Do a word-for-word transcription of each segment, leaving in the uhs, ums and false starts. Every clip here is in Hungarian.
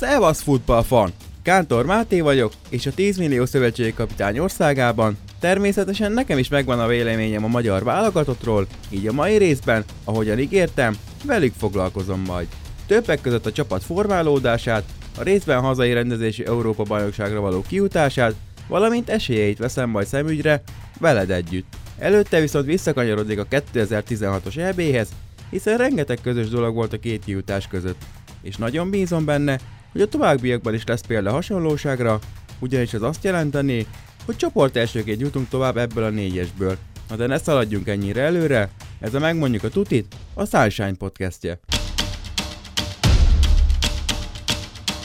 Szevasz futballfan! Kántor Máté vagyok, és a tíz millió szövetségi kapitány országában természetesen nekem is megvan a véleményem a magyar válogatottról, így a mai részben, ahogyan ígértem, velük foglalkozom majd. Többek között a csapat formálódását, a részben hazai rendezési Európa-bajnokságra való kijutását, valamint esélyeit veszem majd szemügyre veled együtt. Előtte viszont visszakanyarodik a kétezer-tizenhatos é béhez, hiszen rengeteg közös dolog volt a két kijutás között, és nagyon bízom benne, hogy a továbbiakban is lesz példa hasonlóságra, ugyanis az azt jelenteni, hogy csoport elsőként jutunk tovább ebből a négyesből. Na de ne szaladjunk ennyire előre, ez a Megmondjuk a Tutit, a Sunshine podcastje.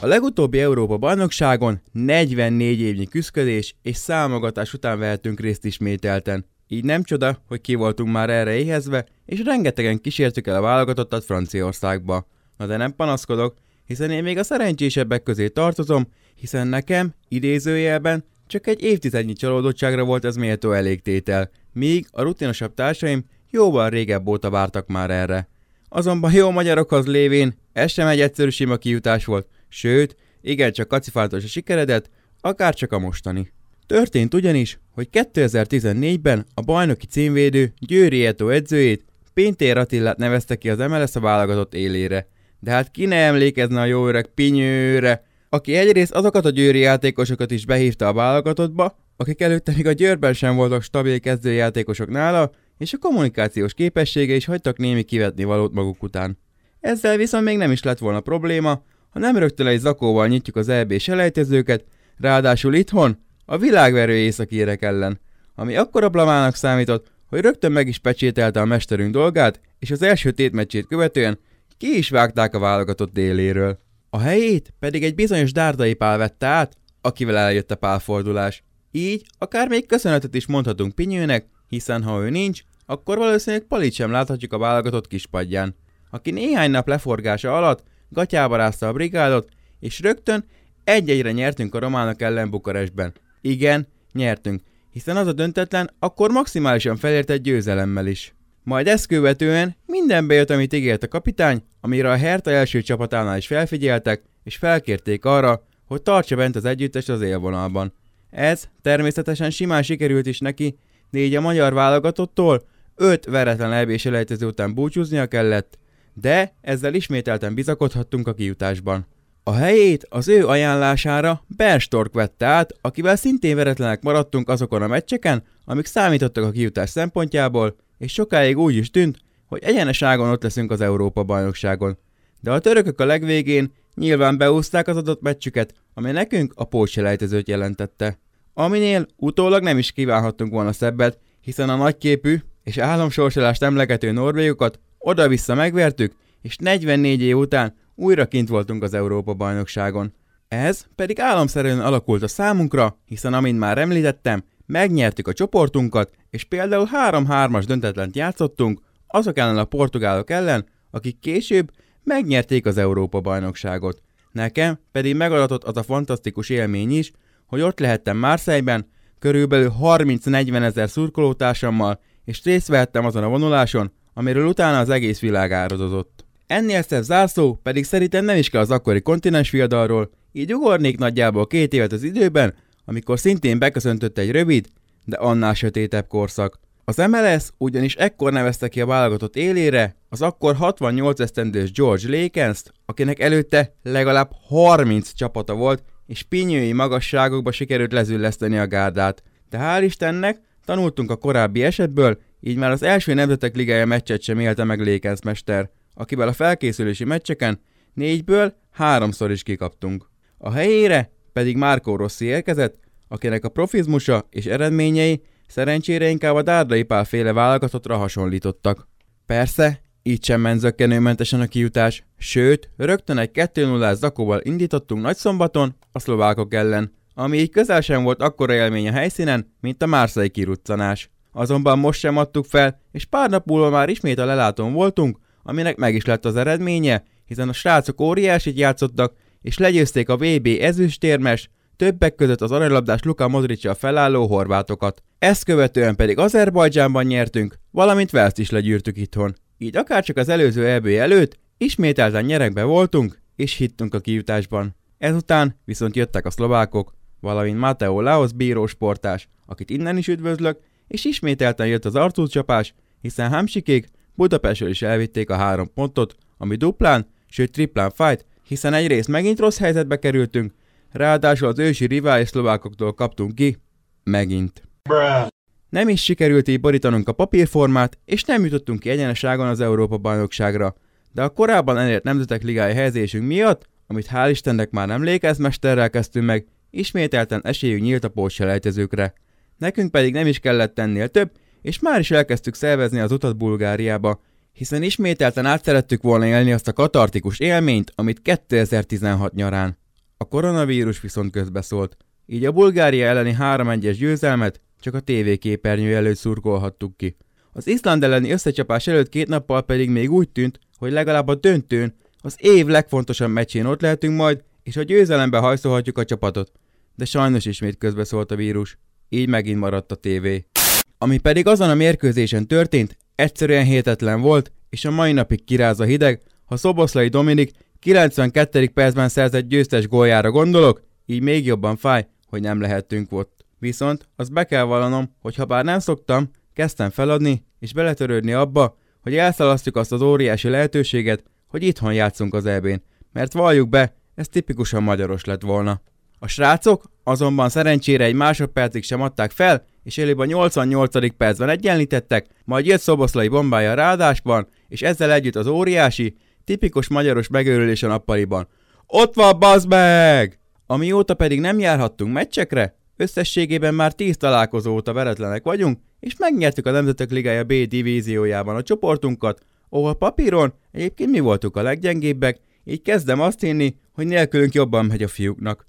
A legutóbbi Európa-bajnokságon negyvennégy évnyi küszködés és számogatás után vehetünk részt ismételten. Így nem csoda, hogy ki voltunk már erre éhezve, és rengetegen kísértük el a válogatottat Franciaországba. Na de nem panaszkodok, hiszen én még a szerencsésebbek közé tartozom, hiszen nekem, idézőjelben, csak egy évtizednyi csalódottságra volt ez méltó elégtétel, míg a rutinosabb társaim jóval régebb óta vártak már erre. Azonban jó magyarokhoz lévén ez sem egy egyszerű sima kijutás volt, sőt, igencsak kacifántos a sikeredet, akárcsak a mostani. Történt ugyanis, hogy kétezer-tizennégyben a bajnoki címvédő Győri Eto edzőjét, Pintér Attilát nevezte ki az em el es a válogatott élére. De hát ki ne emlékezne a jó öreg Pinyőre, aki egyrészt azokat a győri játékosokat is behívta a válogatottba, akik előtte még a Győrben sem voltak stabil kezdőjátékosok nála, és a kommunikációs képessége is hagytak némi kivetni valót maguk után. Ezzel viszont még nem is lett volna probléma, ha nem rögtön egy zakóval nyitjuk az é bé selejtezőket, ráadásul itthon, a világverő északírek ellen, ami akkora blamának számított, hogy rögtön meg is pecsételte a mesterünk dolgát, és az első tétmeccsét követően ki is vágták a válogatott déléről. A helyét pedig egy bizonyos Dárdai Pál vette át, akivel eljött a pálfordulás. Így akár még köszönetet is mondhatunk Pinyőnek, hiszen ha ő nincs, akkor valószínűleg Palit sem láthatjuk a válogatott kispadján, aki néhány nap leforgása alatt gatyába rázta a brigádot, és rögtön egy-egyre nyertünk a románok ellen Bukarestben. Igen, nyertünk, hiszen az a döntetlen akkor maximálisan felért egy győzelemmel is. Majd ezt követően mindenbe jött, amit ígért a kapitány, amire a Hertha első csapatánál is felfigyeltek, és felkérték arra, hogy tartsa bent az együttest az élvonalban. Ez természetesen simán sikerült is neki, de így a magyar válogatottól öt veretlen é bé-selejtező után búcsúznia kellett, de ezzel ismételten bizakodhattunk a kijutásban. A helyét az ő ajánlására Berstork vette át, akivel szintén veretlenek maradtunk azokon a meccseken, amik számítottak a kijutás szempontjából, és sokáig úgy is tűnt, hogy egyeneságon ott leszünk az Európa-bajnokságon. De a törökök a legvégén nyilván beúzták az adott meccsüket, ami nekünk a pótselejtezőt jelentette. Aminél utólag nem is kívánhattunk volna szebbet, hiszen a nagyképű és államsorsolást emlegető norvégokat oda-vissza megvertük, és negyvennégy év után újra kint voltunk az Európa-bajnokságon. Ez pedig államszerűen alakult a számunkra, hiszen amint már említettem, megnyertük a csoportunkat, és például három-hármas döntetlent játszottunk azok ellen a portugálok ellen, akik később megnyerték az Európa-bajnokságot. Nekem pedig megadatott az a fantasztikus élmény is, hogy ott lehettem Marseille-ben, körülbelül harminc-negyven ezer szurkolótársammal, és részt vehettem azon a vonuláson, amiről utána az egész világ áradozott. Ennél szebb zárszó pedig szerintem nem is kell az akkori kontinens fiadalról, így ugornék nagyjából két évet az időben, amikor szintén beköszöntött egy rövid, de annál sötétebb korszak. Az em el es ugyanis ekkor nevezte ki a válogatott élére az akkor hatvannyolc esztendős George Lékenst, akinek előtte legalább harminc csapata volt, és pinyői magasságokba sikerült lezülleszteni a gárdát. De hál' Istennek tanultunk a korábbi esetből, így már az első Nemzetek Ligája meccset sem élte meg Lékenst mester, akivel a felkészülési meccseken négyből háromszor is kikaptunk. A helyére pedig Marco Rossi érkezett, akinek a profizmusa és eredményei szerencsére inkább a Dárdai Pál féle válogatottra hasonlítottak. Persze, így sem ment zökkenőmentesen a kijutás, sőt, rögtön egy kettő nullás zakóval indítottunk nagyszombaton a szlovákok ellen, ami így közel sem volt akkora élmény a helyszínen, mint a marseille kiruccanás. Azonban most sem adtuk fel, és pár nap múlva már ismét a lelátón voltunk, aminek meg is lett az eredménye, hiszen a srácok óriásit játszottak, és legyőzték a vé bé ezüstérmes, többek között az aranylabdás Luka Modriccal felálló horvátokat. Ezt követően pedig Azerbajdzsánban nyertünk, valamint Velszt is legyűrtük itthon. Így akárcsak az előző é bé előtt ismételten nyerekbe voltunk, és hittünk a kijutásban. Ezután viszont jöttek a szlovákok, valamint Mateo Laos bírósportás, akit innen is üdvözlök, és ismételten jött az arcúcsapás, hiszen hámsikék Budapestről is elvitték a három pontot, ami duplán, sőt triplán fájt, hiszen egyrészt megint rossz helyzetbe kerültünk, ráadásul az ősi rivális szlovákoktól kaptunk ki, megint. Bruh. Nem is sikerült így borítanunk a papírformát, és nem jutottunk ki egyeneságon az Európa-bajnokságra, de a korábban elért nemzetek ligája helyezésünk miatt, amit hál' Istennek már nem lékezmesterrel kezdtünk meg, ismételten esélyünk nyílt a pótselejtezőkre. Nekünk pedig nem is kellett ennél több, és már is elkezdtük szervezni az utat Bulgáriába, hiszen ismételten át szerettük volna élni azt a katartikus élményt, amit kétezer-tizenhat nyarán. A koronavírus viszont közbeszólt, így a Bulgária elleni három egyes győzelmet csak a té vé képernyő előtt szurkolhattuk ki. Az Izland elleni összecsapás előtt két nappal pedig még úgy tűnt, hogy legalább a döntőn, az év legfontosabb meccsén ott lehetünk majd, és a győzelembe hajszolhatjuk a csapatot. De sajnos ismét közbeszólt a vírus, így megint maradt a tévé. Ami pedig azon a mérkőzésen történt, egyszerűen hihetetlen volt, és a mai napig kiráz a hideg, ha Szoboszlai Dominik kilencvenkettedik percben szerzett győztes góljára gondolok, így még jobban fáj, hogy nem lehettünk ott. Viszont azt be kell vallanom, hogy ha bár nem szoktam, kezdtem feladni és beletörődni abba, hogy elszalasztjuk azt az óriási lehetőséget, hogy itthon játszunk az é bén, mert valljuk be, ez tipikusan magyaros lett volna. A srácok azonban szerencsére egy másodpercig sem adták fel, és előbb a nyolcvannyolcadik percben egyenlítettek, majd jött Szoboszlai bombája a ráadásban, és ezzel együtt az óriási, tipikus magyaros megőrülés a nappaliban. Ott van, bazd meg! Amióta pedig nem járhattunk meccsekre, összességében már tíz találkozó óta veretlenek vagyunk, és megnyertük a Nemzetek Ligája bé divíziójában a csoportunkat, ahol papíron egyébként mi voltuk a leggyengébbek, így kezdem azt hinni, hogy nélkülünk jobban megy a fiúknak.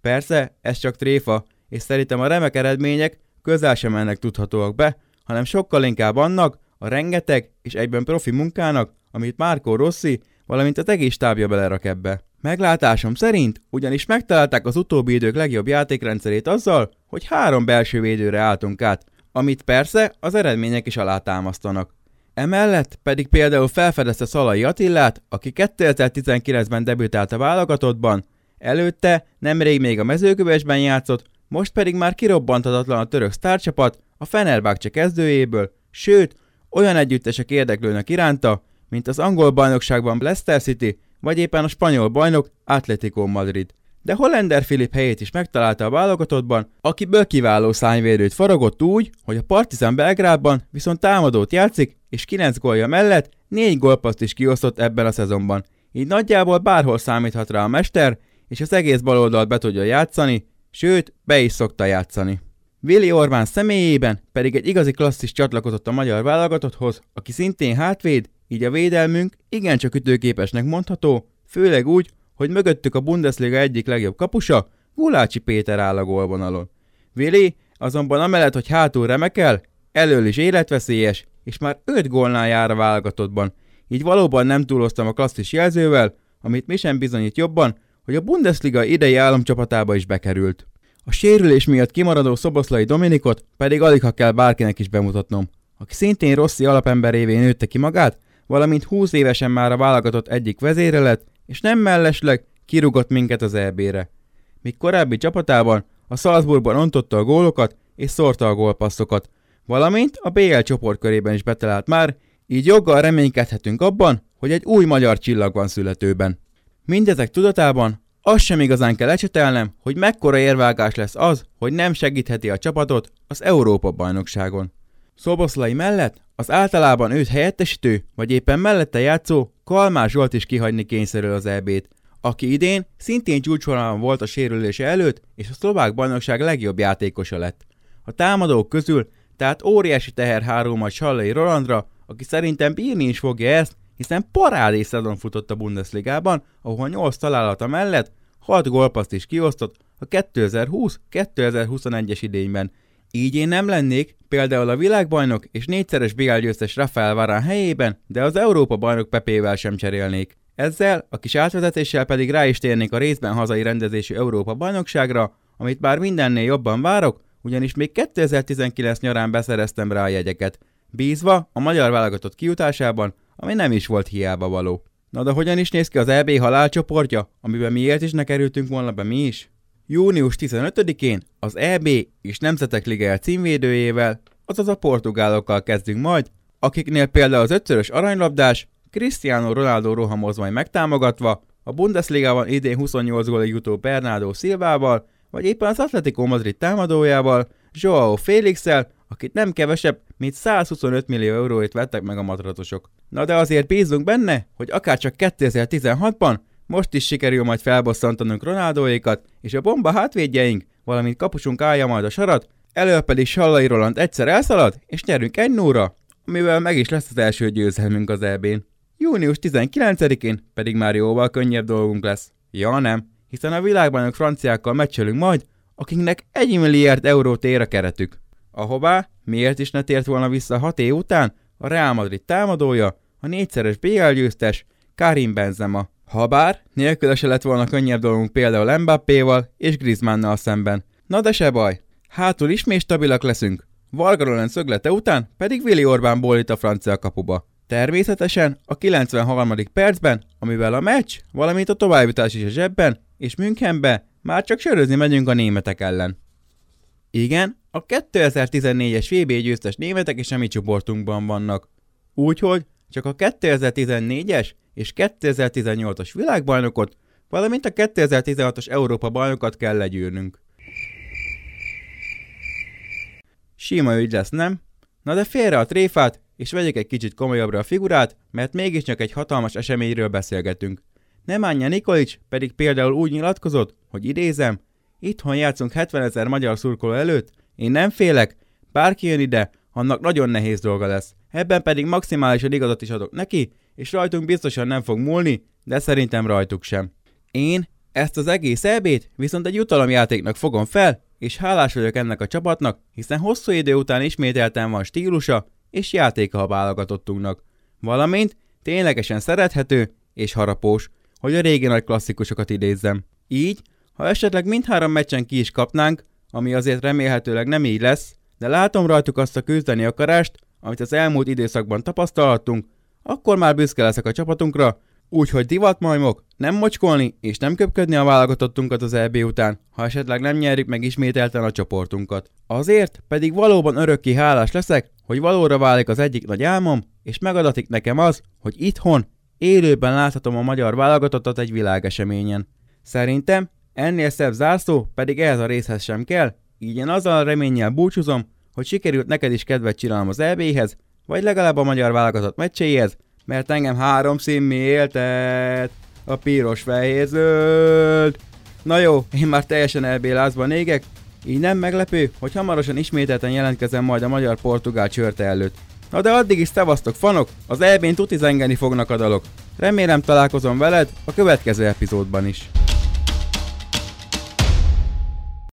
Persze, ez csak tréfa, és szerintem a remek eredmények közel sem ennek tudhatóak be, hanem sokkal inkább annak, a rengeteg és egyben profi munkának, amit Marco Rossi, valamint az egész stábja belerak ebbe. Meglátásom szerint ugyanis megtalálták az utóbbi idők legjobb játékrendszerét azzal, hogy három belső védőre álltunk át, amit persze az eredmények is alátámasztanak. Emellett pedig például felfedezte Szalai Attilát, aki kétezer-tizenkilencben debütált a válogatottban, előtte nemrég még a Mezőkövesben játszott, most pedig már kirobbantatatlan a török sztárcsapat a Fenerbahce kezdőjéből, sőt, olyan együttesek érdeklőnek iránta, mint az angol bajnokságban Leicester City, vagy éppen a spanyol bajnok Atletico Madrid. De Hollander Philipp helyét is megtalálta a válogatottban, akiből kiváló szárnyvédőt faragott úgy, hogy a Partizan Belgrádban viszont támadót játszik, és kilenc gólja mellett négy gólpaszt is kiosztott ebben a szezonban. Így nagyjából bárhol számíthat rá a mester, és az egész baloldalt be tudja játszani, sőt, be is szokta játszani. Willy Orván személyében pedig egy igazi klasszis csatlakozott a magyar válogatotthoz, aki szintén hátvéd, így a védelmünk igencsak ütőképesnek mondható, főleg úgy, hogy mögöttük a Bundesliga egyik legjobb kapusa, Gulácsi Péter áll a gólvonalon. Willy azonban amellett, hogy hátul remekel, elől is életveszélyes, és már öt gólnál jár a válogatottban, így valóban nem túloztam a klasszis jelzővel, amit mi sem bizonyít jobban, hogy a Bundesliga idei államcsapatába is bekerült. A sérülés miatt kimaradó Szoboszlai Dominikot pedig aligha kell bárkinek is bemutatnom, aki szintén Rossi alapemberévé nőtte ki magát, valamint húsz évesen már a válogatott egyik vezére lett, és nem mellesleg kirúgott minket az é bére. Míg korábbi csapatában a Salzburgban ontotta a gólokat és szórta a gólpasszokat, valamint a bé el csoportkörében is betalált már, így joggal reménykedhetünk abban, hogy egy új magyar csillag van születőben. Mindezek tudatában azt sem igazán kell ecsetelnem, hogy mekkora érvágás lesz az, hogy nem segítheti a csapatot az Európa-bajnokságon. Szoboszlai mellett az általában őt helyettesítő, vagy éppen mellette játszó Kalmár Zsolt is kihagyni kényszerül az é bét, aki idén szintén csúcsvonalon volt a sérülése előtt, és a szlovák bajnokság legjobb játékosa lett. A támadók közül tehát óriási teher hárul majd Sallai Rolandra, aki szerintem bírni is fogja ezt, hiszen parádés szezon futott a Bundesligában, ahol nyolc találata mellett hat gólpasszt is kiosztott a kétezer-húsz kétezer-huszonegyes idényben. Így én nem lennék például a világbajnok és négyszeres bé el győztes Rafael Varán helyében, de az Európa-bajnok Pepével sem cserélnék. Ezzel a kis átvezetéssel pedig rá is térnék a részben hazai rendezésű Európa-bajnokságra, amit bár mindennél jobban várok, ugyanis még kétezer-tizenkilenc nyarán beszereztem rá a jegyeket, bízva a magyar válogatott kijutásában, ami nem is volt hiába való. Na de hogyan is néz ki az é bé halálcsoportja, amiben miért is ne kerültünk volna be mi is? június tizenötödikén az é bé és Nemzetek Ligája címvédőjével, azaz a portugálokkal kezdünk majd, akiknél például az ötszörös aranylabdás Cristiano Ronaldo rohamoz majd megtámogatva, a Bundesligában idén huszonnyolc gólig jutó Bernardo Silvával, vagy éppen az Atletico Madrid támadójával, Joao Félix-el, akit nem kevesebb, mint száz huszonöt millió euróért vettek meg a matracosok. Na de azért bízunk benne, hogy akárcsak kétezer-tizenhatban most is sikerül majd felbosszantanunk Ronaldóékat, és a bomba hátvédjeink, valamint kapusunk állja majd a sarat, elől pedig Sallai Roland egyszer elszalad, és nyerünk egy nulla, amivel meg is lesz az első győzelmünk az é bén. június tizenkilencedikén pedig már jóval könnyebb dolgunk lesz. Ja nem, hiszen a világbajnok franciákkal meccselünk majd, akiknek egy milliárd eurót ér a keretük. Ahová, miért is ne tért volna vissza hat év után a Real Madrid támadója, a négyszeres bé el győztes Karim Benzema. Habár, nélküle se lett volna könnyebb dolgunk például Mbappéval és Griezmannnal szemben. Na de se baj, hátul ismét stabilak leszünk. Marco Rossi szöglete után pedig Willy Orbán bólít a francia kapuba. Természetesen a kilencvenharmadik percben, amivel a meccs, valamint a továbbjutás is a zsebben, és Münchenbe már csak sörözni megyünk a németek ellen. Igen, a kétezer-tizennégyes vé bé győztes németek is a mi csoportunkban vannak. Úgyhogy csak a kétezer-tizennégyes és kétezer-tizennyolcas világbajnokot, valamint a kétezer-tizenhatos Európa-bajnokat kell legyűrnünk. Sima ügy lesz, nem? Na de félre a tréfát, és vegyük egy kicsit komolyabbra a figurát, mert mégiscsak egy hatalmas eseményről beszélgetünk. Nemánja Nikolic pedig például úgy nyilatkozott, hogy idézem, itthon játszunk hetvenezer magyar szurkoló előtt, én nem félek, bárki jön ide, annak nagyon nehéz dolga lesz. Ebben pedig maximálisan igazat is adok neki, és rajtunk biztosan nem fog múlni, de szerintem rajtuk sem. Én ezt az egész é bét viszont egy jutalomjátéknak fogom fel, és hálás vagyok ennek a csapatnak, hiszen hosszú idő után ismételten van stílusa és játéka a válogatottunknak. Valamint ténylegesen szerethető és harapós, hogy a régi nagy klasszikusokat idézzem. Így, ha esetleg mindhárom meccsen ki is kapnánk, ami azért remélhetőleg nem így lesz, de látom rajtuk azt a küzdeni akarást, amit az elmúlt időszakban tapasztalhattunk, akkor már büszke leszek a csapatunkra, úgyhogy divatmajmok, nem mocskolni és nem köpködni a válogatottunkat az é bé után, ha esetleg nem nyerjük meg ismételten a csoportunkat. Azért pedig valóban örökké hálás leszek, hogy valóra válik az egyik nagy álmom, és megadatik nekem az, hogy itthon, élőben láthatom a magyar válogatottat egy világeseményen. Szerintem ennél szebb zászló pedig ehhez a részhez sem kell, így én azzal a reménnyel búcsúzom, hogy sikerült neked is kedvet csinálnom az é béhez, vagy legalább a magyar válogatott meccséhez, mert engem három szín mi éltet, a piros-fehér-zöld. Na jó, én már teljesen é bé lázban égek, így nem meglepő, hogy hamarosan ismételten jelentkezem majd a magyar-portugál csörte előtt. Na de addig is szevasztok fanok, az é bén tuti zengeni fognak a dalok. Remélem találkozom veled a következő epizódban is.